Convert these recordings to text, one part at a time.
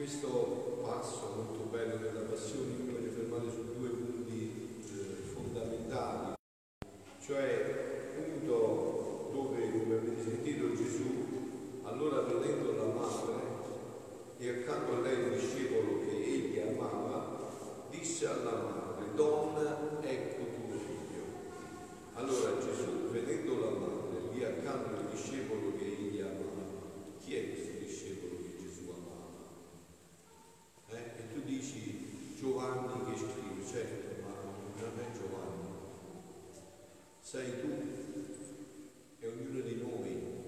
questo passo molto bello della passione. Io mi voglio fermare su due punti fondamentali, cioè il punto dove, come avete sentito, Gesù allora prendendo la madre e accanto a lei un discepolo che egli amava, disse alla madre: donna, ecco tuo figlio. Allora Gesù, vedendo la madre lì accanto al discepolo che egli amava, chi è questo discepolo che Gesù amava? E tu dici Giovanni che scrive, certo, ma non è Giovanni, sei tu e ognuno di noi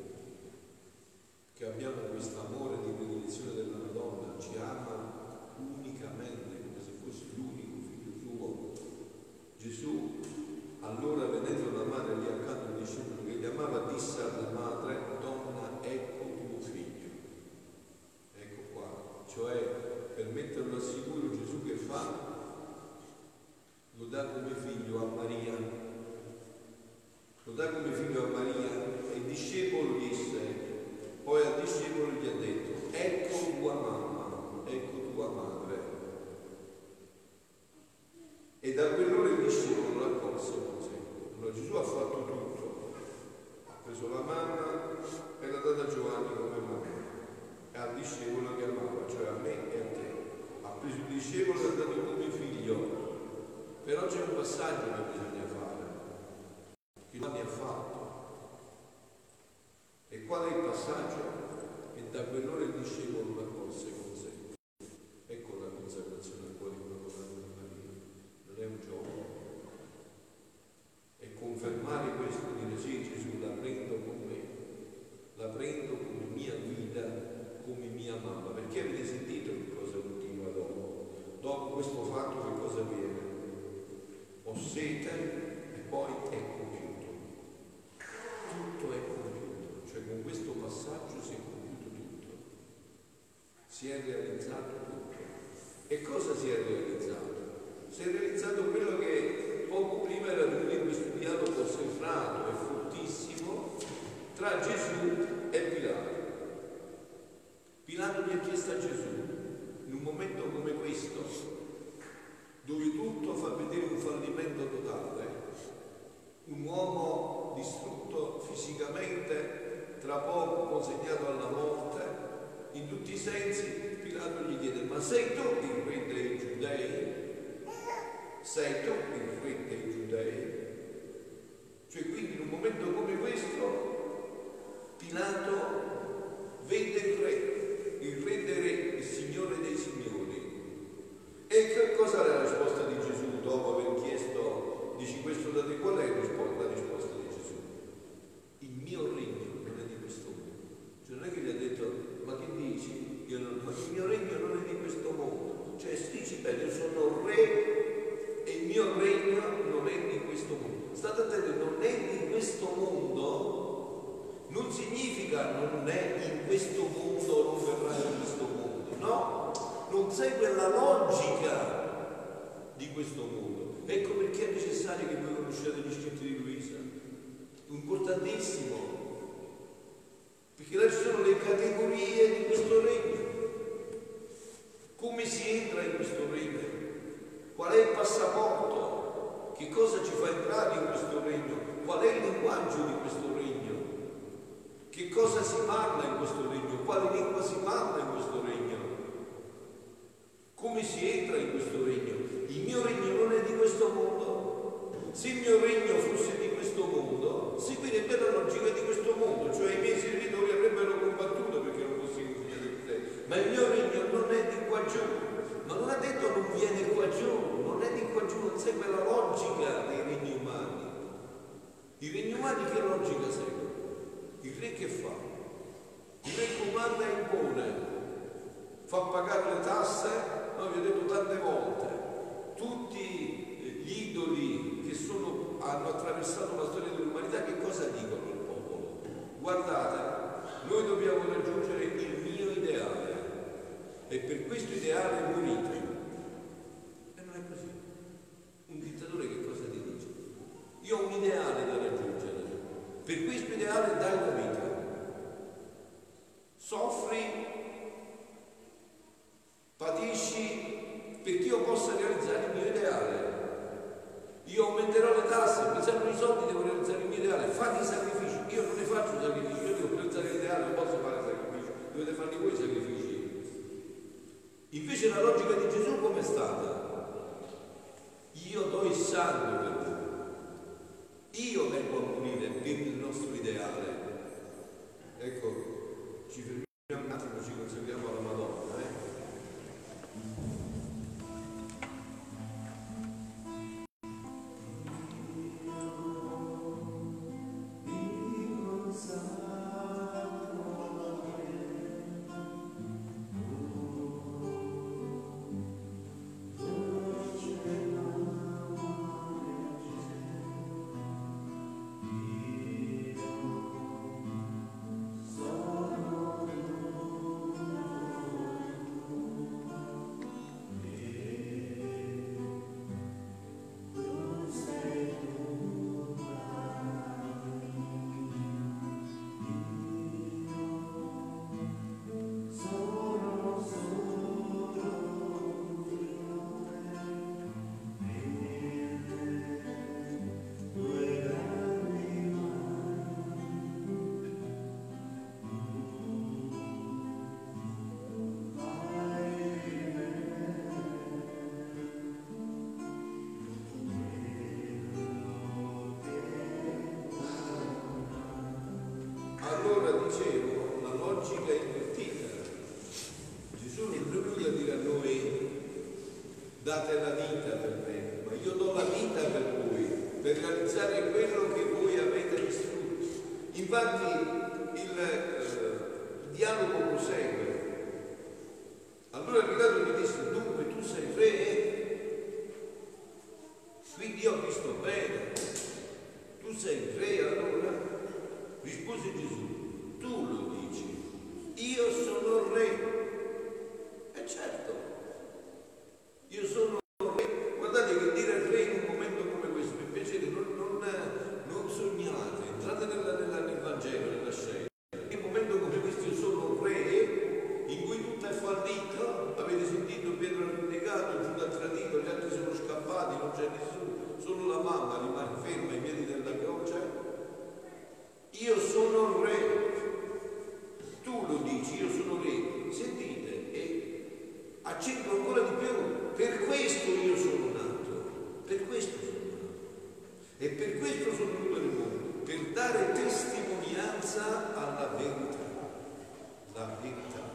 che abbiamo questo amore di benedizione della Madonna, ci ama unicamente come se fosse l'unico figlio suo. Gesù allora, vedendo la madre lì accanto al discepolo che gli amava, disse alla madre: donna, ecco tuo figlio. Ecco qua, cioè per metterlo al sicuro Gesù che fa? Lo dà come figlio a Maria, lo dà come figlio a Maria. E il discepolo disse, poi al discepolo gli ha detto: ecco tua mamma, ecco tua madre. E da quell'ora il discepolo la accolse con sé. Allora Gesù ha fatto tutto, ha preso la mamma e l'ha data a Giovanni come mamma, e al discepolo che amava, cioè a me e a te. Ha preso il discepolo e l'ha dato come figlio. Però c'è un passaggio che bisogna fare, che non ne ha fatto. E qual è il passaggio? Che da quell'ora il discepolo l'accolse con sé. Ecco la consacrazione al cuore immacolato di Maria. Non è un gioco. E confermare questo, dire sì Gesù, la prendo con me, la prendo come mia guida, come mia mamma. Perché avete sentito che cosa continua dopo? Dopo questo fatto che cosa viene? Ho sete e poi è compiuto. Tutto è compiuto. Cioè con questo passaggio si è compiuto tutto, si è realizzato tutto. E cosa si è realizzato? Si è realizzato quello che poco prima era di un libro studiato, consacrato e fortissimo, tra Gesù e Pilato. Pilato gli ha chiesto a Gesù, in un momento come questo, dove tutto fa vedere un fallimento totale, un uomo distrutto fisicamente, tra poco consegnato alla morte, in tutti i sensi. Pilato gli chiede: ma sei tu il re dei giudei? Sei tu il re dei giudei? Cioè quindi in un momento come questo Pilato vede il re dei re, il signore dei signori. E che cosa è la risposta di Gesù dopo aver chiesto, dici questo da te? Qual è la risposta di Gesù? Il mio regno. Cioè non è che gli ha detto: ma che dici? Io non, il mio regno non è di questo mondo. Cioè si dice bene, io sono re e il mio regno non è di questo mondo. State attenti, non è di questo mondo, non significa non è in questo mondo, non verrà in questo mondo. No, non segue la logica di questo mondo. Ecco perché è necessario che voi conosciate gli scritti di Luisa. Importantissimo. Perché là ci sono le categorie di questo regno. Come si entra in questo regno? Qual è il passaporto? Che cosa ci fa entrare in questo regno? Qual è il linguaggio di questo regno? Che cosa si parla in questo regno? Quale lingua si parla in questo regno? Come si entra in questo regno? Il mio regno non è di questo mondo. Se il mio regno fosse di questo mondo, seguirebbe la logica di questo mondo, cioè i miei servitori avrebbero combattuto perché non fosse un figlio di te. Ma il mio regno non è di qua giù. Ma non ha detto non viene qua giù, non è di qua giù, non segue la logica dei regni umani. I regni umani che logica segue? Il re che fa? Il re comanda e impone, fa pagare le tasse, no, vi ho detto tante volte, tutti gli idoli che sono, hanno attraversato la storia dell'umanità, che cosa dicono al popolo? Guardate, noi dobbiamo raggiungere il mio ideale e per questo ideale morite. E non è così. Un dittatore che cosa ti dice? Io ho un ideale da raggiungere, per questo ideale dai la vita. Soffri possa realizzare il mio ideale. Io aumenterò le tasse, mi servono i soldi, devo realizzare il mio ideale. Fate i sacrifici, io non ne faccio sacrifici, io devo realizzare l'ideale, non posso fare sacrifici, dovete farli voi i sacrifici. Invece la logica di Gesù com'è stata? Io do il sangue per voi, io vengo a morire per il nostro ideale. Ecco, ci fermiamo un attimo, ci consegniamo alla Madonna, Date la vita per me, ma io do la vita per voi, per realizzare quello che voi avete distrutto. Infatti il dialogo prosegue. Allora Pilato mi disse, dunque tu sei re? Quindi ho visto bene, tu sei re allora? Rispose Gesù, tu lo dici, io sono re. E certo, io sono re. Guardate che dire re in un momento come questo, per piacere, non sognate, entrate nel Vangelo, nella scelta. In un momento come questo io sono re, in cui tutto è fallito, avete sentito Pietro ha negato, Giuda ha tradito, gli altri sono scappati, non c'è nessuno, solo la mamma rimane ferma ai piedi della croce. Io sono re, tu lo dici, io sono re, sentite, e accendo ancora di più. Per questo io sono nato, per questo sono nato e per questo sono venuto nel mondo, per dare testimonianza alla verità, la verità,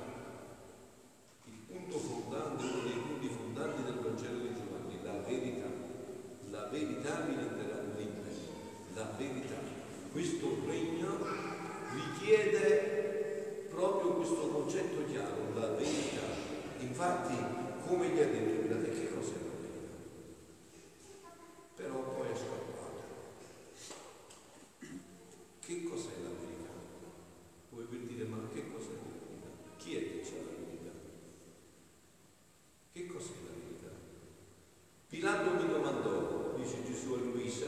il punto fondante, uno dei punti fondanti del Vangelo di Giovanni, la verità mi renderà libero, la verità. Questo regno richiede proprio questo concetto chiaro, la verità. Infatti, come gli ha detto Pilato, che cosa è la verità? Però poi è scappato. Che cos'è la verità? Voi per dire, ma che cos'è la verità? Chi è che c'è la verità? Che cos'è la verità? Pilato mi domandò, dice Gesù a Luisa,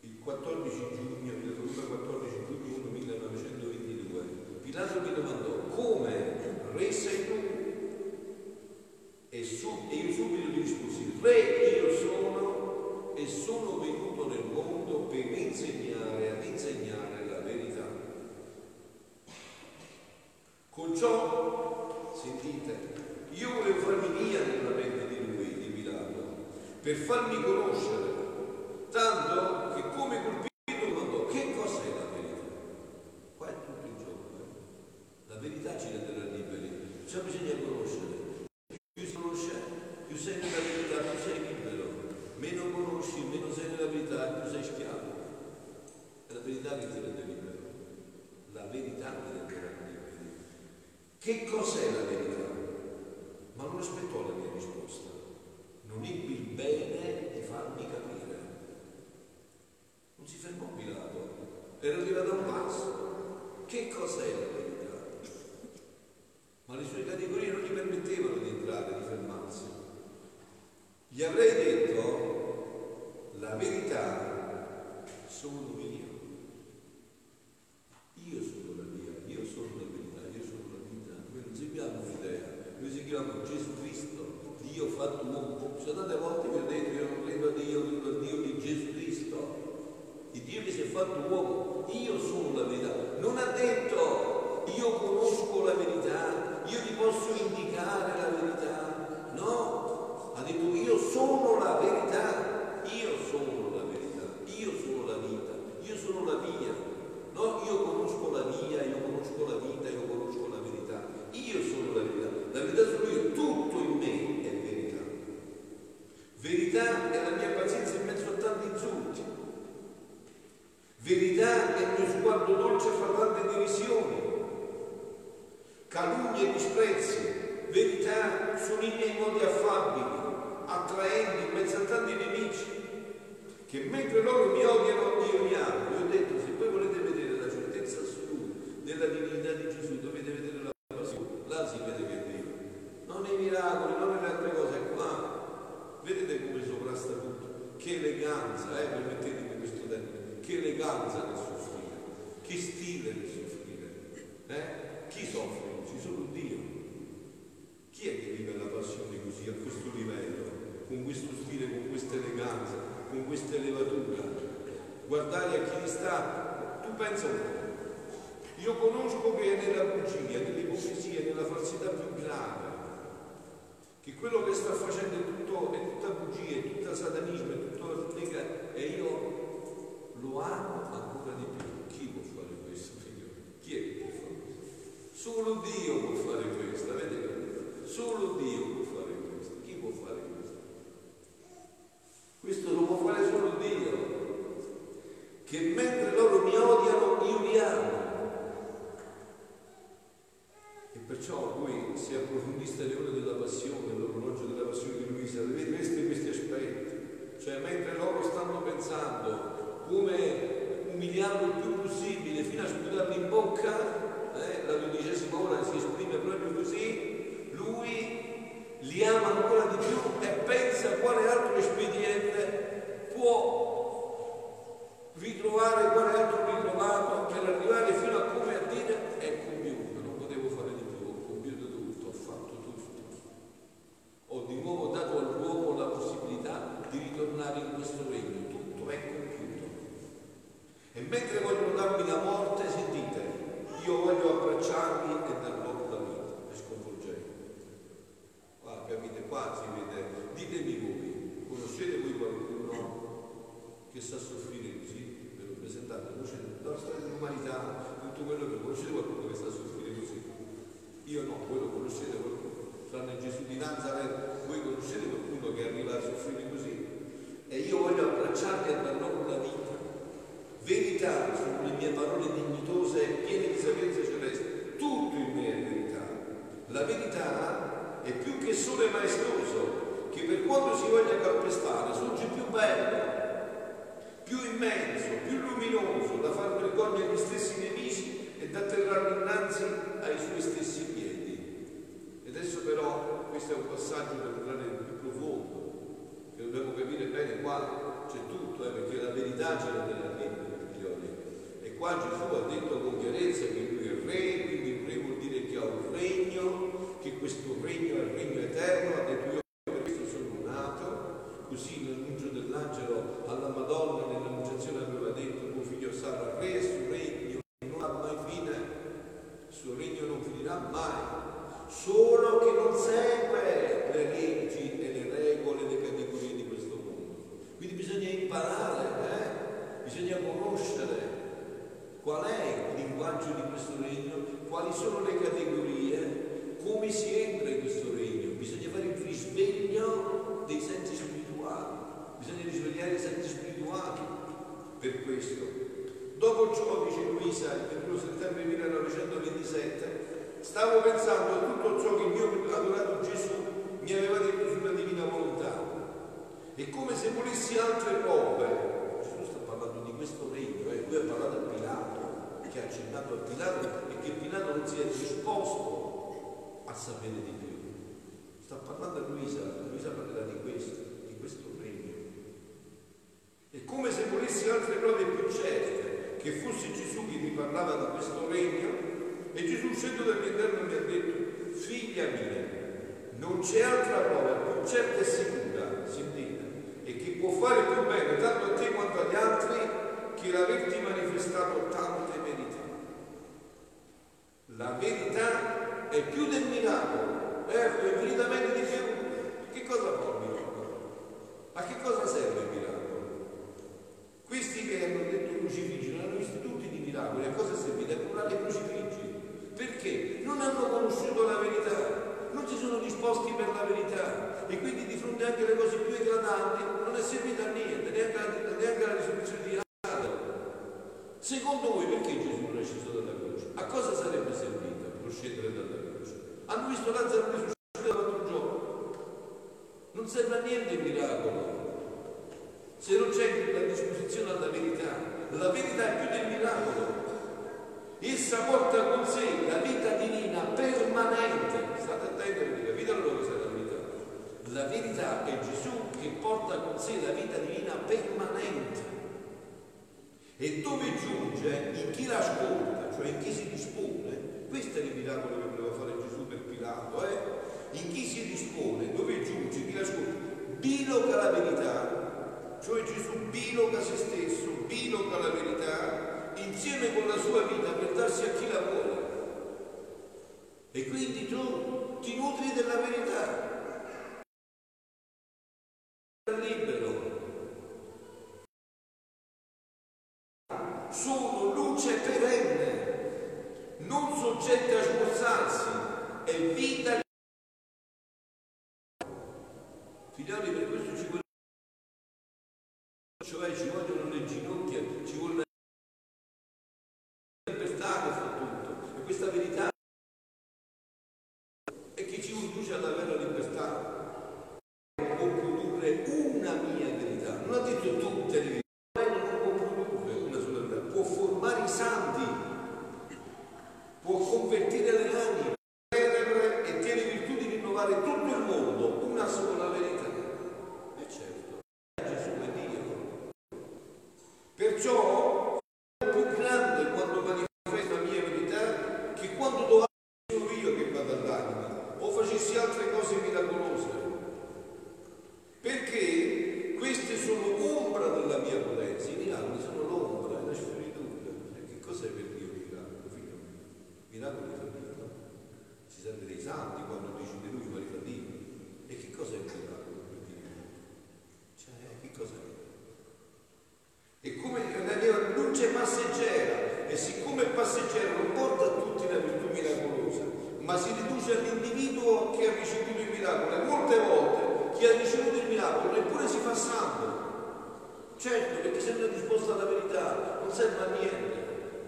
il 14 giugno, il 14 giugno 1922, Pilato mi domandò, come re sei tu? E io subito gli risposi, re io sono e sono venuto nel mondo per insegnare, ad insegnare la verità. Con ciò, sentite, io volevo farmi via nella mente di lui, di Pilato, per farmi conoscere, tanto che come colpito domandò, che cos'è la verità? Qua è tutto il gioco, la verità ci renderà liberi, c'è bisogno di conoscere. Più sei nella verità, più sei libero, meno conosci, meno sei nella verità, più sei schiavo. È la verità che ti rende libero, la verità ti renderà libero. Che cos'è la verità? Ma non aspettò la mia risposta, non ebbi il bene di farmi capire. Non si fermò Pilato, era arrivato a un passo. Che cos'è la verità? Ma le sue categorie non gli permettevano di entrare, di fermarsi. Gli avrei detto, la verità sono io sono la via, io sono la verità, io sono la vita. Noi non seguiamo un'idea, noi seguiamo Gesù Cristo, Dio fatto uomo. Ci sono tante volte che ho detto io non credo a Dio di Gesù Cristo, il Dio che si è fatto uomo. Io sono la verità. Non ha detto io conosco la verità, io vi posso indicare la verità. No, ha detto io sono la verità, io sono la verità, io sono la vita, io sono la via. No, io conosco la via, io conosco la vita, io conosco la verità. Io sono la verità sono io, tutto in me è verità. Verità è la mia pazienza in mezzo a tanti insulti. Verità è il mio sguardo dolce fra tante divisioni, calunnie e disprezzi. Verità sono i miei modi affabili, attraenti in mezzo a tanti nemici, che mentre loro mi odiano, io mi amo. Vi ho detto, se voi volete vedere la certezza assoluta della divinità di Gesù, dovete vedere la passione, là si vede che è Dio. Non nei miracoli, non nelle altre cose, ecco qua. Vedete come sovrasta tutto. Che eleganza, permettetemi questo tempo. Che eleganza nel soffrire, che stile nel soffrire, Chi soffre? Ci sono Dio. Chi è che vive la passione così, a questo livello, con questo stile, con questa eleganza, con questa elevatura? Guardare a chi sta, tu pensa un po'. Io conosco che è nella bugia, nell'ipocrisia, nella falsità più grave, che quello che sta facendo è tutta bugia, è tutta satanismo, è tutto nega, e io lo amo ancora di più. Chi può fare questo, figlioli? Chi è che può fare questo? Solo Dio può fare questo, avete capito? Solo Dio può fare questo. Chi può fare questo? Questo lo può fare solo Dio. Che mentre loro mi odiano, io li amo. E perciò voi, se approfondiste le ore della passione, l'orologio della passione di Luisa, vedreste questi aspetti. Cioè, mentre loro stanno pensando come umiliarlo il più possibile fino a sputargli in bocca, la dodicesima ora si esprime proprio così, lui li ama ancora di più e pensa a quale altro espediente può ritrovare, quale altro ritrovato per arrivare fino a come a dire è compiuto, non potevo fare di più, ho compiuto tutto, ho fatto tutto, ho di nuovo dato all'uomo la possibilità di ritornare in questo regno, tutto è compiuto. E mentre vogliono darmi la morte, sentite, io voglio abbracciarmi e dar loro la vita, e sconvolgermi. Qua capite, qua si vede, ditemi voi, conoscete voi qualcuno che sa soffrire così? Ve lo presentate, conoscete tutta la storia dell'umanità, tutto quello che conoscete qualcuno che sa soffrire così? Io no, voi lo conoscete qualcuno, tranne Gesù di Nazaret, voi conoscete qualcuno che arriva a soffrire così? E io voglio abbracciarmi e dar loro la vita. Verità sono le mie parole dignitose e piene di sapienza celeste, tutto in me è verità. La verità è più che sole maestoso, che per quanto si voglia calpestare sorge più bello, più immenso, più luminoso, da far vergogna agli stessi nemici e da atterrare innanzi ai suoi stessi piedi. E adesso però questo è un passaggio per entrare più profondo, che dobbiamo capire bene qua c'è tutto, perché la verità c'è nella Bibbia. E qua Gesù ha detto con chiarezza che lui è re, quindi il re vuol dire che ha un regno, che questo regno è il regno eterno. Ha detto io per questo sono nato, così l'annuncio dell'angelo alla Madonna nell'annunciazione aveva detto tuo figlio sarà re, il suo regno non ha mai fine, il suo regno non finirà mai, solo che non segue le leggi e le regole, le categorie di questo mondo. Quindi bisogna imparare, bisogna conoscere qual è il linguaggio di questo regno, quali sono le categorie, come si entra in questo regno. Bisogna fare il risveglio dei sensi spirituali, bisogna risvegliare i sensi spirituali per questo. Dopo ciò, dice Luisa, il 21 settembre 1927, stavo pensando a tutto ciò che il mio adorato Gesù mi aveva detto sulla divina volontà, e come se volessi altre robe. Questo regno, lui ha parlato a Pilato, che ha accennato a Pilato e che Pilato non si è disposto a sapere di più. Sta parlando a Luisa parlerà di questo regno. E come se volessi altre prove più certe, che fosse Gesù che mi parlava di questo regno, e Gesù uscendo dall'interno mi ha detto, figlia mia, non c'è altra prova più compare più bene tanto a te quanto agli altri che l'averti manifestato tante verità. La verità è più del miracolo, è infinitamente di più. Che cosa fa il miracolo? A che cosa serve il miracolo? Questi che hanno detto crucifiggi non hanno visto tutti di miracoli, a cosa servite? A comprare crucifiggi. Perché? Non hanno conosciuto la verità, non si sono disposti per la verità, e quindi di fronte anche alle cose più eclatanti non è servita a niente, neanche alla risurrezione di Lazzaro. Secondo voi perché Gesù non è sceso dalla croce? A cosa sarebbe servita lo scendere dalla croce? Hanno visto Lazzaro risuscitato da 4 giorni. Non serve a niente il miracolo se non c'è la disposizione alla verità. La verità è più del miracolo, essa porta con sé la vita divina permanente. State attenti perché la vita loro è la verità. La verità è Gesù che porta con sé la vita divina permanente, e dove giunge in chi l'ascolta, cioè in chi si dispone. Questo è il miracolo che voleva fare Gesù per Pilato, in chi si dispone, dove giunge, in chi l'ascolta, biloca la verità, cioè Gesù biloca se stesso, biloca la verità insieme con la sua vita per darsi a chi la vuole, e quindi tu ti nutri della verità libero. Sono luce perenne, non soggetta a sforzarsi, è vita. Figlioli, per questo ci vogliono, cioè ci vogliono le ginocchia, ci vuole tutto. E questa verità è che ci conduce ad avere la libertà. Non può produrre una mia verità, non ha detto tutte le verità, non può produrre una sola verità, può formare i santi, può convertire le anime e tiene virtù di rinnovare tutto il mondo, una sola verità. E certo, Gesù è Dio. Perciò passeggera, e siccome è passeggera non porta a tutti la virtù miracolosa, ma si riduce all'individuo che ha ricevuto il miracolo. E molte volte chi ha ricevuto il miracolo neppure si fa santo, certo, perché se non è disposto alla verità non serve a niente,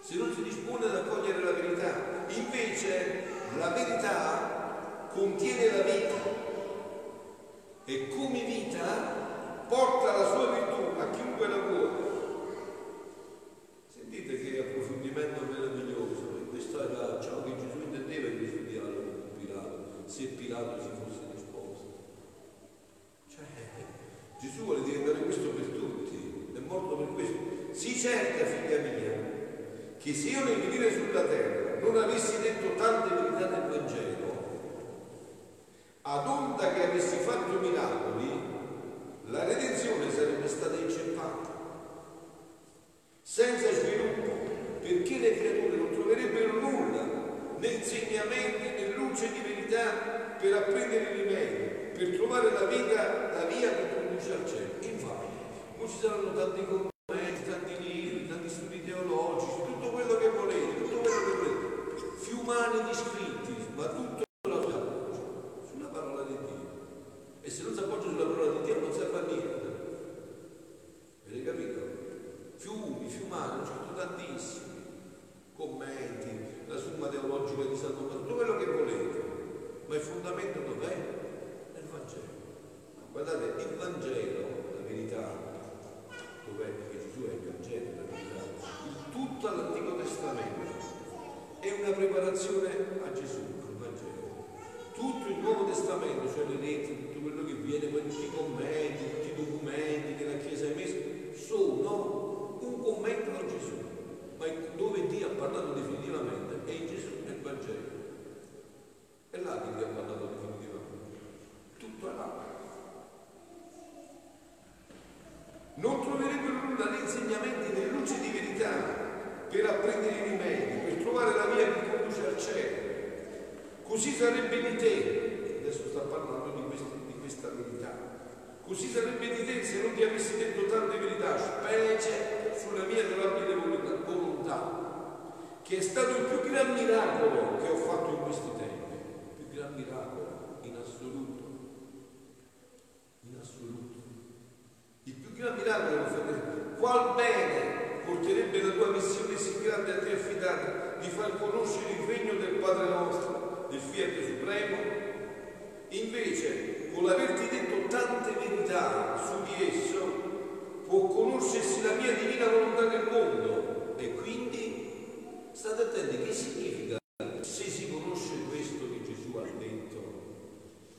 se non si dispone ad accogliere la verità. Invece la verità contiene la vita, e come vita porta la sua virtù a chiunque la vuole. Sentite che approfondimento meraviglioso, e questo era ciò che Gesù intendeva in questo dialogo con Pilato, se Pilato si fosse disposto. Cioè, Gesù vuole diventare questo per tutti, è morto per questo. Si cerca, figlia mia, che se io nel venire sulla terra non avessi detto tante verità nel Vangelo, ad onta che avessi fatto miracoli, la redenzione sarebbe stata inceppata, senza sviluppo, perché le creature non troverebbero nulla né insegnamenti né luce di verità per apprendere il rimedio, per trovare la vita, la via che conduce al cielo. Infatti, non ci saranno tanti commenti, tanti libri, tanti studi teologici, tutto quello che volete, fiumani di scritti, ma tutto sulla parola di Dio. E se non si appoggia sulla parola di Dio non serve a niente, avete capito? Fiumani, ho scritto tantissimi commenti, la somma teologica di Santo Matteo, tutto quello che volete, ma il fondamento dov'è? Nel Vangelo. Ma guardate, il Vangelo, la verità, dov'è? Perché Gesù è il Vangelo, la verità. Tutto l'Antico Testamento è una preparazione a Gesù, al Vangelo. Tutto il Nuovo Testamento, cioè le lettere, tutto quello che viene, tutti i commenti, tutti i documenti che la Chiesa ha messo, sono un commento a Gesù, ma dove Dio ha parlato definitivamente è in Gesù, nel Vangelo. È là che Dio ha parlato definitivamente, tutto è là. Così sarebbe di te, adesso sta parlando di questa verità, così sarebbe di te se non ti avessi detto tante verità, specie sulla mia adorabile volontà, che è stato il più gran miracolo che ho fatto in questi tempi, il più gran miracolo in assoluto, il più gran miracolo, fratello, qual bene porterebbe la tua missione sì grande a te affidata di far conoscere il regno del Padre nostro, del Fiat Supremo? Invece, con l'averti detto tante verità su di esso, può conoscersi la mia divina volontà nel mondo. E quindi, state attenti, che significa? Se si conosce questo che Gesù ha detto,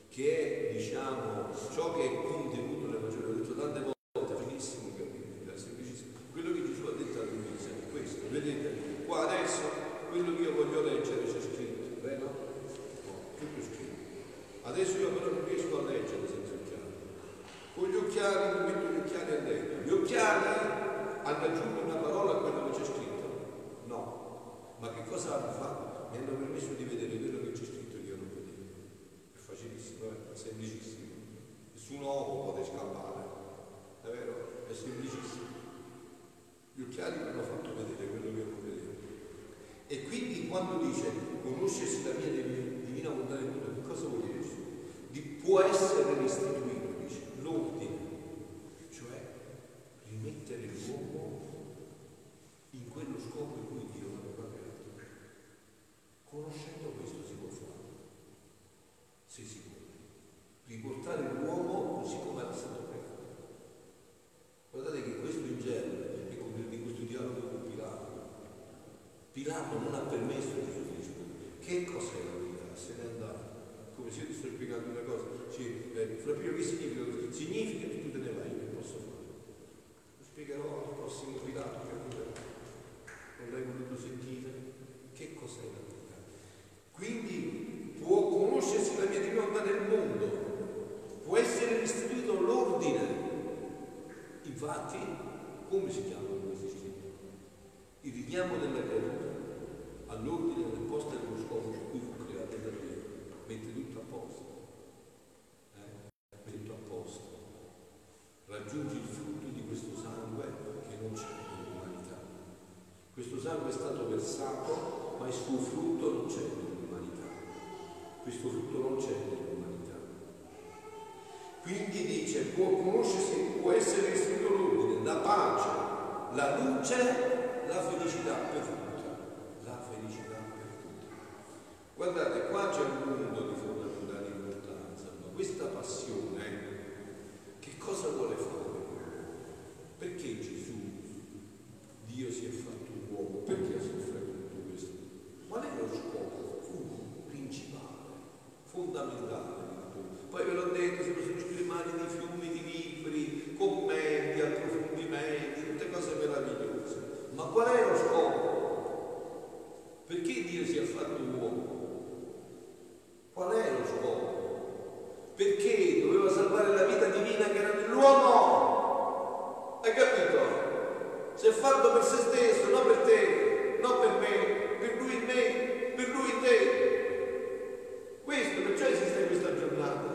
che è, diciamo, ciò che è contenuto nel Vangelo, l'ho detto tante volte, finissimo capire, semplicissimo. Quello che Gesù ha detto a Luisa è questo, vedete? Qua adesso, quello che io voglio leggere c'è scritto, vero? Adesso io però non riesco a leggere senza occhiali. Con gli occhiali mi metto gli occhiali a leggere. Gli occhiali hanno aggiunto una parola a quello che c'è scritto? No. Ma che cosa hanno fatto? Mi hanno permesso di vedere quello che c'è scritto che io non vedevo. È facilissimo, è semplicissimo. Nessun uomo può scappare. È vero? È semplicissimo. Gli occhiali mi hanno fatto vedere quello che non vedevo. E quindi quando dice conoscersi la mia divina volontà del mondo, che cosa vuol dire? Può essere restituito, dice, l'ordine, cioè rimettere l'uomo in quello scopo in cui Dio l'aveva creato. Conoscendo questo si può fare, se si può, riportare l'uomo così come era stato creato. Guardate che questo in genere è come di questo dialogo con Pilato. Pilato non ha permesso di rispondere. Che cos'è la vita? Se ne è andato. Come se io ti sto spiegando una cosa, cioè, Frappino, che significa? Significa che tu te ne vai, io che posso fare? Lo spiegherò al prossimo Pilato che non l'hai voluto sentire. Che cos'è la vita? Quindi può conoscersi la mia divinità nel mondo, può essere restituito l'ordine. Infatti, come si chiamano questi scritti? Il richiamo della creatura all'ordine del posto e dello scopo per cui fu creata la vita. Mette tutto a posto, mette tutto a posto, raggiungi il frutto di questo sangue che non c'è nell'umanità. Questo sangue è stato versato, ma il suo frutto non c'è nell'umanità. Questo frutto non c'è nell'umanità. Quindi dice, può conoscersi, può essere restituito l'ordine, la pace, la luce, la felicità perfetta, la felicità perfetta. Guardate, qua c'è un mondo di fondamentale importanza, ma questa passione che cosa vuole fare? Perché Gesù, Dio si è fatto uomo? Perché ha sofferto tutto questo? Qual è lo scopo? Principale, fondamentale. Poi ve l'ho detto, sono successe mani di fiumi, di libri, commenti, approfondimenti, tutte cose meravigliose. Ma qual è lo scopo? Perché Dio si è fatto uomo? Qual è lo scopo? Perché doveva salvare la vita divina che era nell'uomo? Hai capito? Si è fatto per se stesso, non per te, non per me, per lui e me, per lui e te. Questo, perciò esiste questa giornata.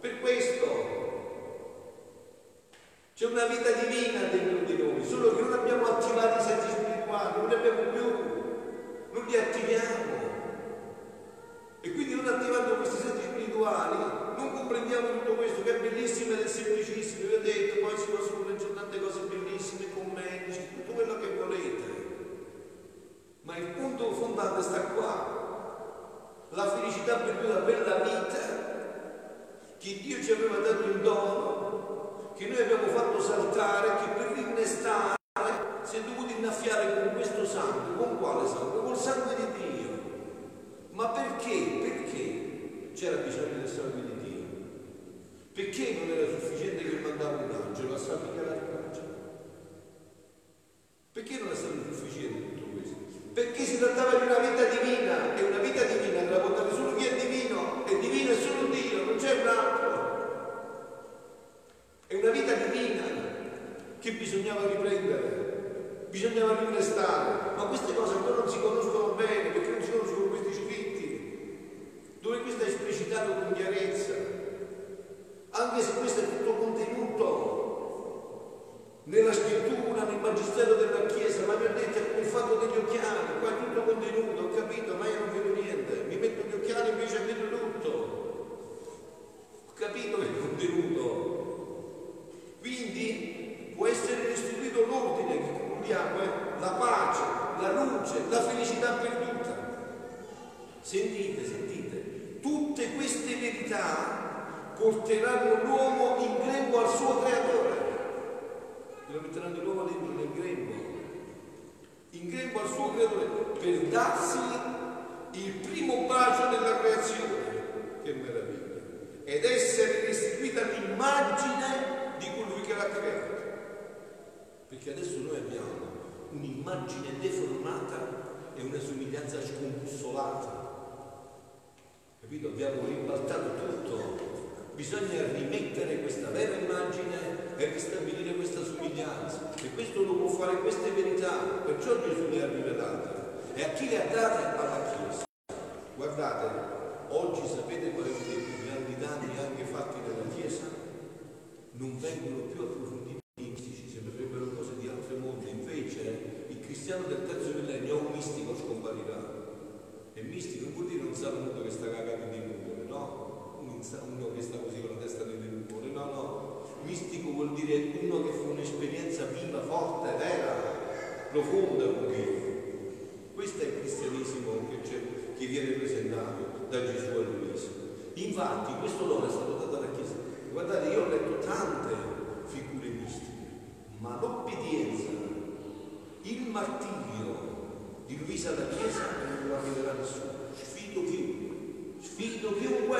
Per questo c'è una vita divina dentro di noi, solo che non abbiamo attivato i sensi spirituali, non li abbiamo più, non li attiviamo. E quindi non attivando questi sensi spirituali non comprendiamo tutto questo che è bellissimo ed è semplicissimo, vi ho detto, poi si possono leggere tante cose bellissime, commenti, tutto quello che volete. Ma il punto fondante sta qua, la felicità perduta per la vita che Dio ci aveva dato in dono, che noi abbiamo fatto saltare, che per rinnestare si è dovuto innaffiare con questo sangue. Con quale sangue? Col sangue di Dio. Ma perché? Perché c'era bisogno del sangue di Dio? Perché non era sufficiente che mandava un angelo a salvare l'arcangelo? Perché non è stato sufficiente tutto questo? Perché si trattava di una vita divina, e una vita divina la può dare solo chi è divino è solo Dio, non c'è un altro. È una vita divina che bisognava riprendere, bisognava rinnestare, ma queste cose ancora non si conoscono bene perché non si conoscono questi scritti. spiegato con chiarezza, anche se questo è tutto contenuto nella scrittura, nel magistero della Chiesa. Ma mi ha detto, ho fatto degli occhiali, qua è tutto contenuto, ho capito, ma io non vedo niente, mi metto gli occhiali e invece vedo tutto, ho capito che è contenuto. Quindi può essere restituito l'ordine che concludiamo, la pace, la luce, la felicità perduta. Sentite, sentite, tutte queste verità porteranno l'uomo in grembo al suo creatore, e lo metteranno l'uomo dentro nel grembo, in grembo al suo creatore, per darsi il primo bacio della creazione. Che meraviglia! Ed essere restituita l'immagine di colui che l'ha creato, perché adesso noi abbiamo un'immagine deformata e una somiglianza scombussolata. Capito? Abbiamo ribaltato tutto. Bisogna rimettere questa vera immagine e ristabilire questa somiglianza, e questo lo può fare queste verità, perciò Gesù le ha rivelate. E a chi le ha date? Alla Chiesa. Guardate, oggi sapete qual è uno dei più grandi danni anche fatti dalla Chiesa? Non vengono più approfonditi, mistici, sembrerebbero cose di altro mondo. Invece il cristiano del terzo millennio è un mistico, scomparirà. E mistico non vuol dire non sa molto che sta cagando di nuvole, no? Uno che sta così con la testa nelle nuvole, no, no. Mistico vuol dire uno che fa un'esperienza viva, forte, vera, profonda con Dio. Questo è il cristianesimo che viene presentato da Gesù a Luisa. Infatti questo dono è stato dato alla Chiesa. Guardate, io ho letto tante figure mistiche, ma l'obbedienza, il martirio di Luisa da Chiesa non lo arriverà nessuno. Sfido chiunque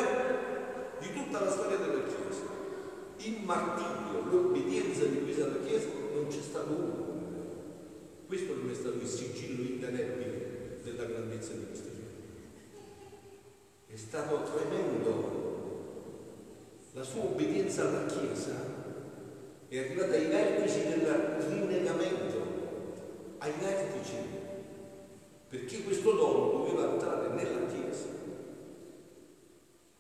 di tutta la storia della Chiesa. Il martirio, l'obbedienza di Luisa da Chiesa, non c'è stato uno. Questo non è stato il sigillo indelebile della grandezza di questa Chiesa. È stato tremendo. La sua obbedienza alla Chiesa è arrivata ai vertici del rinnegamento, ai vertici. Perché questo dono doveva entrare nella Chiesa,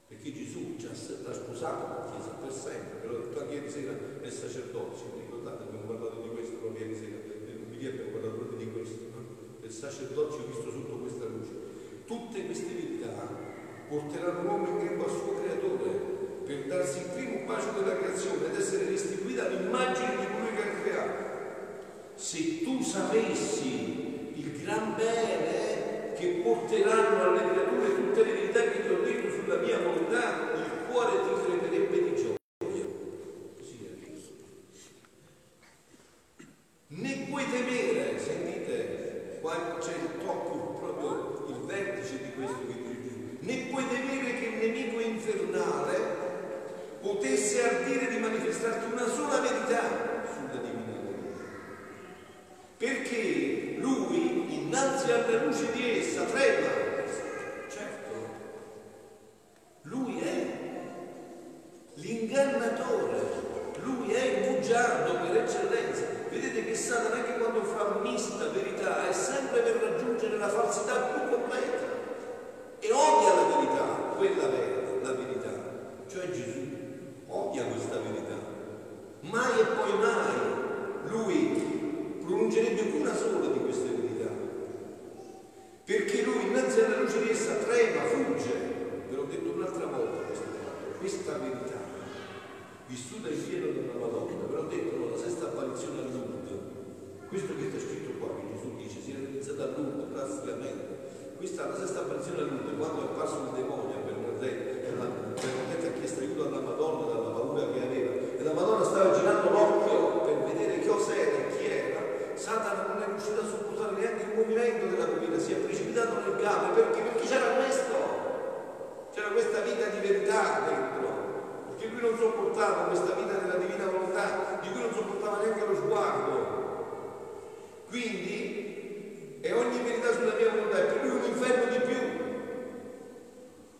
perché Gesù ci ha sposato la Chiesa per sempre. L'ho detto anche ieri sera nel sacerdozio, ricordate, abbiamo parlato di questo proprio ieri sera, nell'umilia abbiamo parlato proprio di questo, no? Del sacerdozio visto sotto questa luce. Tutte queste verità porteranno l'uomo in grembo al suo creatore per darsi il primo bacio della creazione ed essere restituita all'immagine di colui che ha creato. Se tu sapessi il gran bene che porteranno alle creature tutte le verità che ti ho detto sulla mia volontà, il cuore ti cremerebbe di gioia. Così è Gesù. Ne puoi temere. Sentite, qua c'è il tocco, proprio il vertice di questo che dice Gesù. Ne puoi temere che il nemico infernale potesse ardire di manifestarti una sola verità sulla divinità, perché lui, innanzi alla luce di essa, trema. Certo, lui è l'ingannatore, lui è il bugiardo per eccellenza. Vedete che Satana, anche quando fa mista verità, è sempre per raggiungere la falsità più completa, e odia la verità, quella vera, la verità. Cioè Gesù odia questa verità. Mai e poi mai lui pronuncerebbe una sola di queste verità, perché lui innanzi alla luce di essa trema, fugge. Ve l'ho detto un'altra volta questa verità vissuta in pieno dalla Madonna. Ve l'ho detto la sesta apparizione a Lourdes, questo che sta scritto qua, che Gesù dice si è realizzata a Lourdes plasticamente. Questa è la sesta apparizione a Lourdes, quando è apparso il demonio a Bernadette, e Bernadette ha chiesto aiuto alla Madonna dalla paura che aveva, e la Madonna stava girando l'occhio per vedere che cos'era, chi era. Satana non è riuscito a supportare neanche il movimento della pupilla, si è precipitato nel capo. Perché? Perché c'era questo, c'era questa vita di verità dentro, perché lui non sopportava questa vita della divina volontà, di cui non sopportava neanche lo sguardo. Quindi è ogni verità sulla mia volontà, è per lui un inferno di più,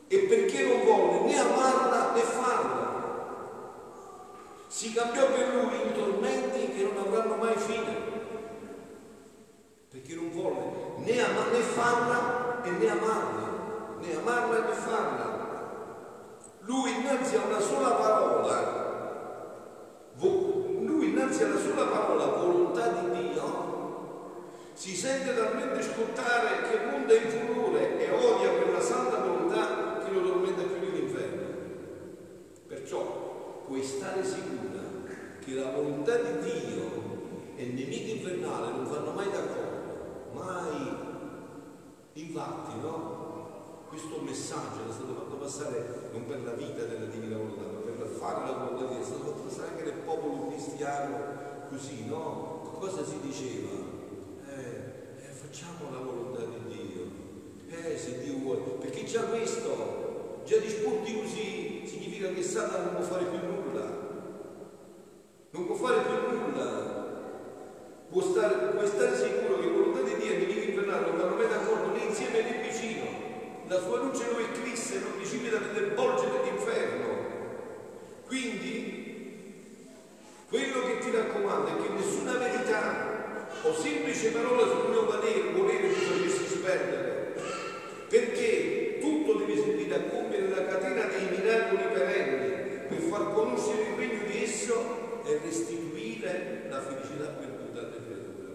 e perché non volle né amarla né farla, si cambiò per lui in tormenti che non avranno mai fine, perché non volle né farla e né amarla, né amarla e né farla. Lui innanzi a una sola parola, volontà di Dio, si sente talmente scottare che monta in furore e odia quella santa volontà che lo tormenta più nell'inferno. Perciò puoi stare sicura che la volontà di Dio e il nemico infernale non vanno mai d'accordo, mai. Infatti, no? Questo messaggio è stato fatto passare non per la vita della divina volontà, ma per fare la volontà di Dio, è stato fatto passare anche nel popolo cristiano così, no? Che cosa si diceva? Facciamo la volontà di Dio, se Dio vuole, perché già questo, già rispondi così, significa che Satana non può fare più nulla, puoi stare sicuro che la volontà di Dio e il nemico infernale non vanno mai d'accordo né insieme né vicino. La sua luce lo eclisse e lo precipita nel bolge dell'inferno. Quindi quello che ti raccomando è che nessuna verità o semplice parola sul mio volere ti dovessi spendere, perché tutto devi servire a compiere la catena dei miracoli perenni per far conoscere il regno di esso e restituire la felicità perduta alle creature.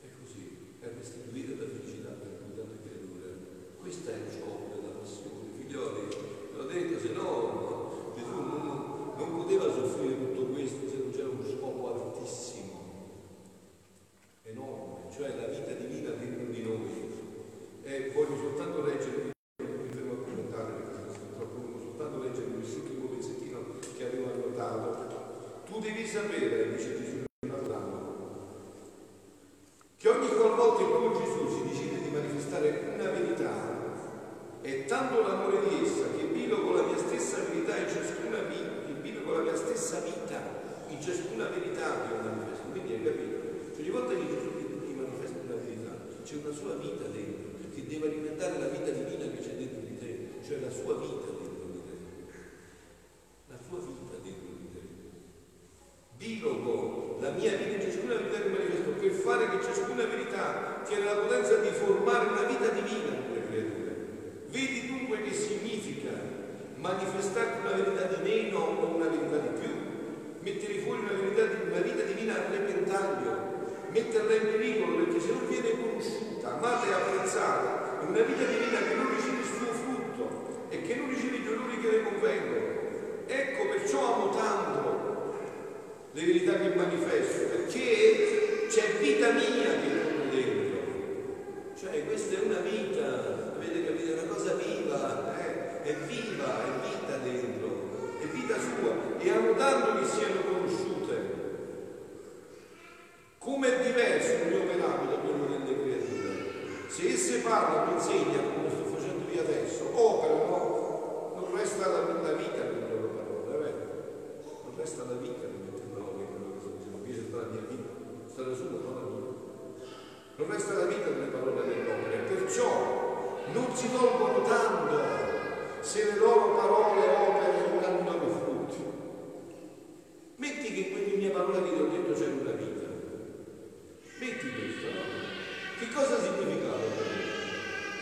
È così, è restituire la felicità perduta alle creature. Questo è il gioco della passione, figlioli, ve l'ho detto, se no Gesù non poteva soffrire tutto questo se non c'era uno scopo altissimo, enorme, cioè la vita divina dentro di noi. E voglio soltanto leggere, mi fermo a commentare perché sono troppo lungo, soltanto leggere quest'ultimo pezzettino che avevo annotato. Tu devi sapere, dice Gesù, che ogni qualvolta il tuo Gesù si decide di manifestare una verità, è tanto l'amore di essa che vivo con la mia stessa verità in ciascuna vita, che vivo con la mia stessa vita in ciascuna verità che ho manifestato. Quindi hai capito? Cioè, ogni volta che Gesù ti manifesta una verità, c'è una sua vita dentro, che deve alimentare la vita divina che c'è dentro di te, cioè la sua vita dentro di te. La sua vita dentro di te. Bilogo la mia vita in ciascuna verità che manifesto, per fare che ciascuna verità tiene la potenza di formare una vita divina nelle creature. Vedi dunque che significa manifestare una verità di meno o una verità di più, mettere fuori una vita divina a repentaglio, metterla in pericolo, perché se non viene conosciuta, amata e apprezzata, è una vita divina che non riceve il suo frutto e che non riceve i dolori che le convengono. Ecco perciò amo tanto le verità che manifesto, perché c'è vita mia che non è dentro. Cioè questa è una vita, avete capito, è una cosa viva, è viva, è vita dentro, è vita sua, e amo tanto che siano conosciute. Come è diverso il mio operato da quello delle creature? Se esse parlano, insegnano, come sto facendo io adesso, operano, non resta la vita nelle loro parole, è vero? Non resta la vita nelle loro parole, non riesce a stare la mia vita, sta la sua, non la mia. Non resta la vita nelle parole dell'opera, perciò non si tolgono tanto se le loro parole operano e non danno frutti. Metti che quindi mia parola che ti ho detto c'è una vita. Metti questo, no? Che cosa ha significato per me?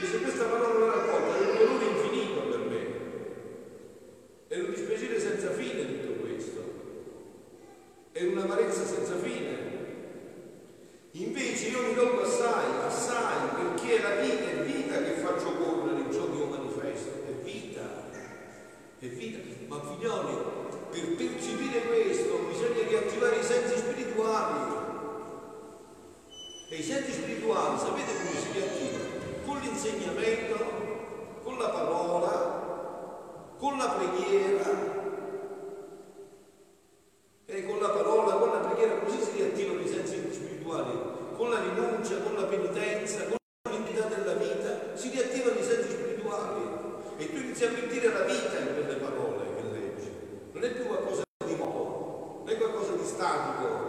Che se questa parola non raccolta è un dolore infinito per me, è un dispiacere senza fine tutto questo, è un'amarezza senza fine. Invece io mi tolgo assai, assai, perché è vita che faccio correre in ciò che io manifesto, è vita, ma figlioli, per percepire questo bisogna riattivare i sensi spirituali. E i sensi spirituali, sapete come si riattivano? Con l'insegnamento, con la parola, con la preghiera. E con la parola, con la preghiera, così si riattivano i sensi spirituali. Con la rinuncia, con la penitenza, con l'unità della vita, si riattivano i sensi spirituali. E tu inizi a mentire la vita in quelle parole che leggi. Non è più qualcosa di nuovo, non è qualcosa di statico.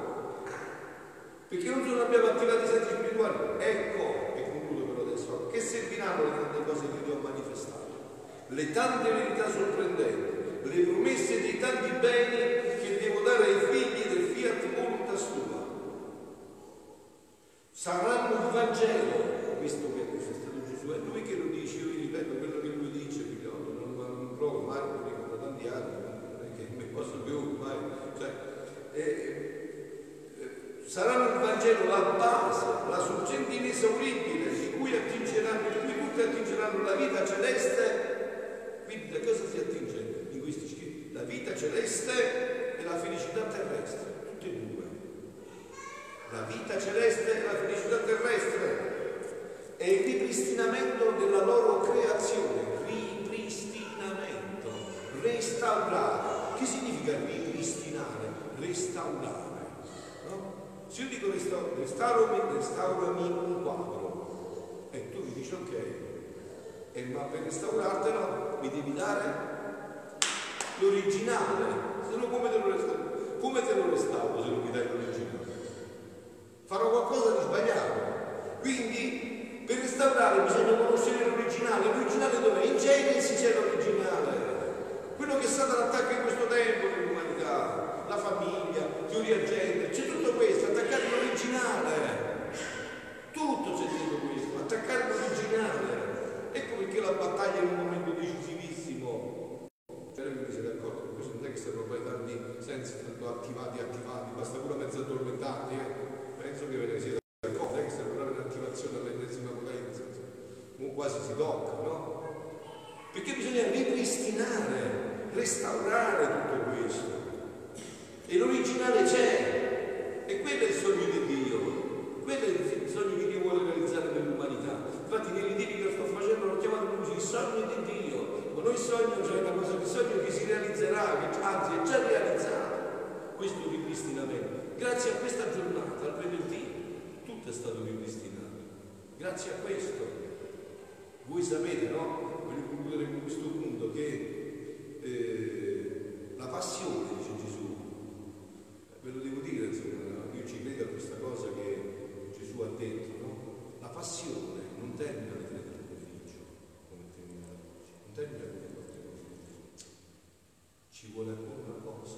Perché non solo abbiamo attivato i sensi spirituali, ecco, e concludo per adesso, che serviranno le tante cose che Dio ha manifestato, le tante verità sorprendenti, le promesse dei tanti beni che devo dare ai figli del fiat voluntas tua. Saranno il Vangelo, questo che ha manifestato Gesù, è lui che lo dice, io vi ripeto quello che lui dice, figliolo, non provo Marco, siano la base, la sorgente inesauribile di cui attingeranno, di cui tutti attingeranno la vita celeste. Quindi da cosa si attinge in questi scritti? La vita celeste e la felicità terrestre, tutte e due. La vita celeste e la felicità terrestre è il ripristinamento della loro creazione, ripristinamento, restaurare. Che significa ripristinare, restaurare? Se io dico restaurami un quadro e tu mi dici ok, ma per restaurartelo mi devi dare l'originale, se no come te lo restauro? Come te lo restauro se non mi dai l'originale? Farò qualcosa di sbagliato. Quindi per restaurare bisogna conoscere l'originale. L'originale dov'è? In Genesi c'è l'originale. Quello che è stato l'attacco in questo tempo dell'umanità, la famiglia, teoria genere, c'è tutto questo, attaccare l'originale, tutto c'è dentro questo, attaccare l'originale. Ecco perché la battaglia è un momento decisivissimo. Spero che vi siete accorti che questo non è che sono poi tanti sensi tanto attivati, basta pure mezzo addormentarli, penso che ve ne siete accorti, non è che serve un'attivazione all'ennesima potenza, quasi si tocca, no? Perché bisogna ripristinare, restaurare tutto questo, e l'originale c'è, e quello è il sogno di Dio, quello è il sogno che Dio vuole realizzare nell'umanità. Infatti nei libri che sto facendo l'ho chiamato così, il sogno di Dio. Ma noi sogno, cioè la cosa di sogno che si realizzerà, che anzi è già realizzato questo ripristinamento. Grazie a questa giornata, al Preventivo, tutto è stato ripristinato. Grazie a questo, voi sapete, no? Voglio concludere con questo punto che la passione, dice Gesù, ve lo devo dire, insomma, io ci credo a questa cosa che Gesù ha detto, no? La passione non termina alle 3 del pomeriggio, come termina la luce, non termina alle 4 del pomeriggio, ci vuole ancora una cosa,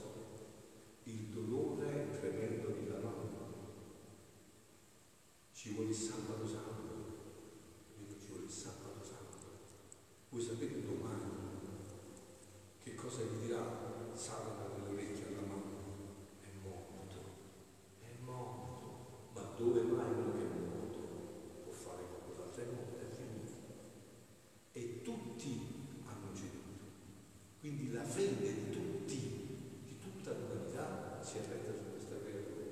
il dolore tremendo di la mamma, ci vuole il sabato santo, ci vuole il sabato santo. Voi sapete domani che cosa gli dirà Satana nell'orecchio alla mamma? È morto, è morto. Ma dove mai uno che è morto può fare qualcos'altro? È morto, è finito. E tutti hanno ceduto. Quindi la fede di tutti, di tutta l'umanità, si è retta su questa creatura.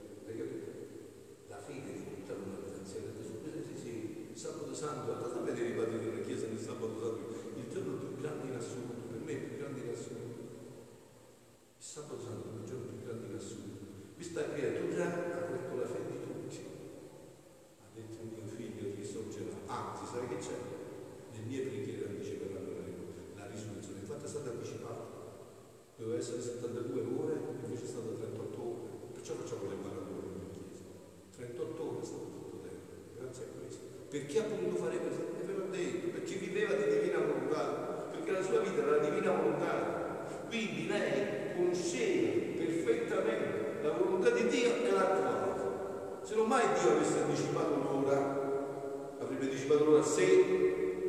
La fede di tutta l'umanità si è retta su questa creatura. Sì. Il sabato santo, andate a vedere i padri della Chiesa nel sabato santo, il giorno più grande in assoluto. È più grande in assoluto, il sabato santo è il giorno più grande in assoluto. Questa creatura ha aperto la fede di tutti, ha detto mio figlio risorgerà, anzi sai che c'è? Le mie preghiere riceveranno la risurrezione. Infatti è stata anticipata, doveva essere 72 ore invece è stata 38 ore, perciò facciamo le 40 ore in chiesa, 38 ore è stato tutto tempo grazie a questo, perché appunto fare questo? E ve l'ho detto, perché viveva di divina volontà, perché la sua vita era la divina volontà. Quindi lei conosceva perfettamente la volontà di Dio e l'ha attuata. Se non mai Dio avesse anticipato l'ora, avrebbe anticipato l'ora a sé,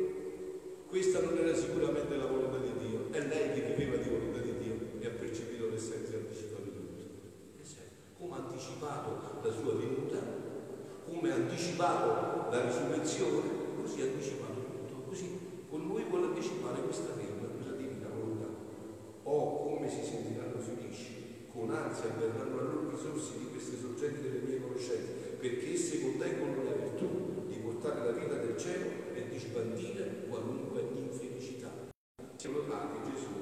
questa non era sicuramente la volontà di Dio, è lei che viveva di volontà di Dio e ha percepito l'essenza e ha anticipato tutto. Come ha anticipato la sua venuta, come ha anticipato la risurrezione, così ha anticipato tutto, così con lui vuole anticipare questa vita, quella divina volontà. Oh, come si sentiranno felici, con ansia verranno a loro risorse di queste sorgenti delle mie conoscenze, perché esse contengono la virtù di portare la vita del cielo e di sbandire qualunque infelicità. Siamo tornati, Gesù.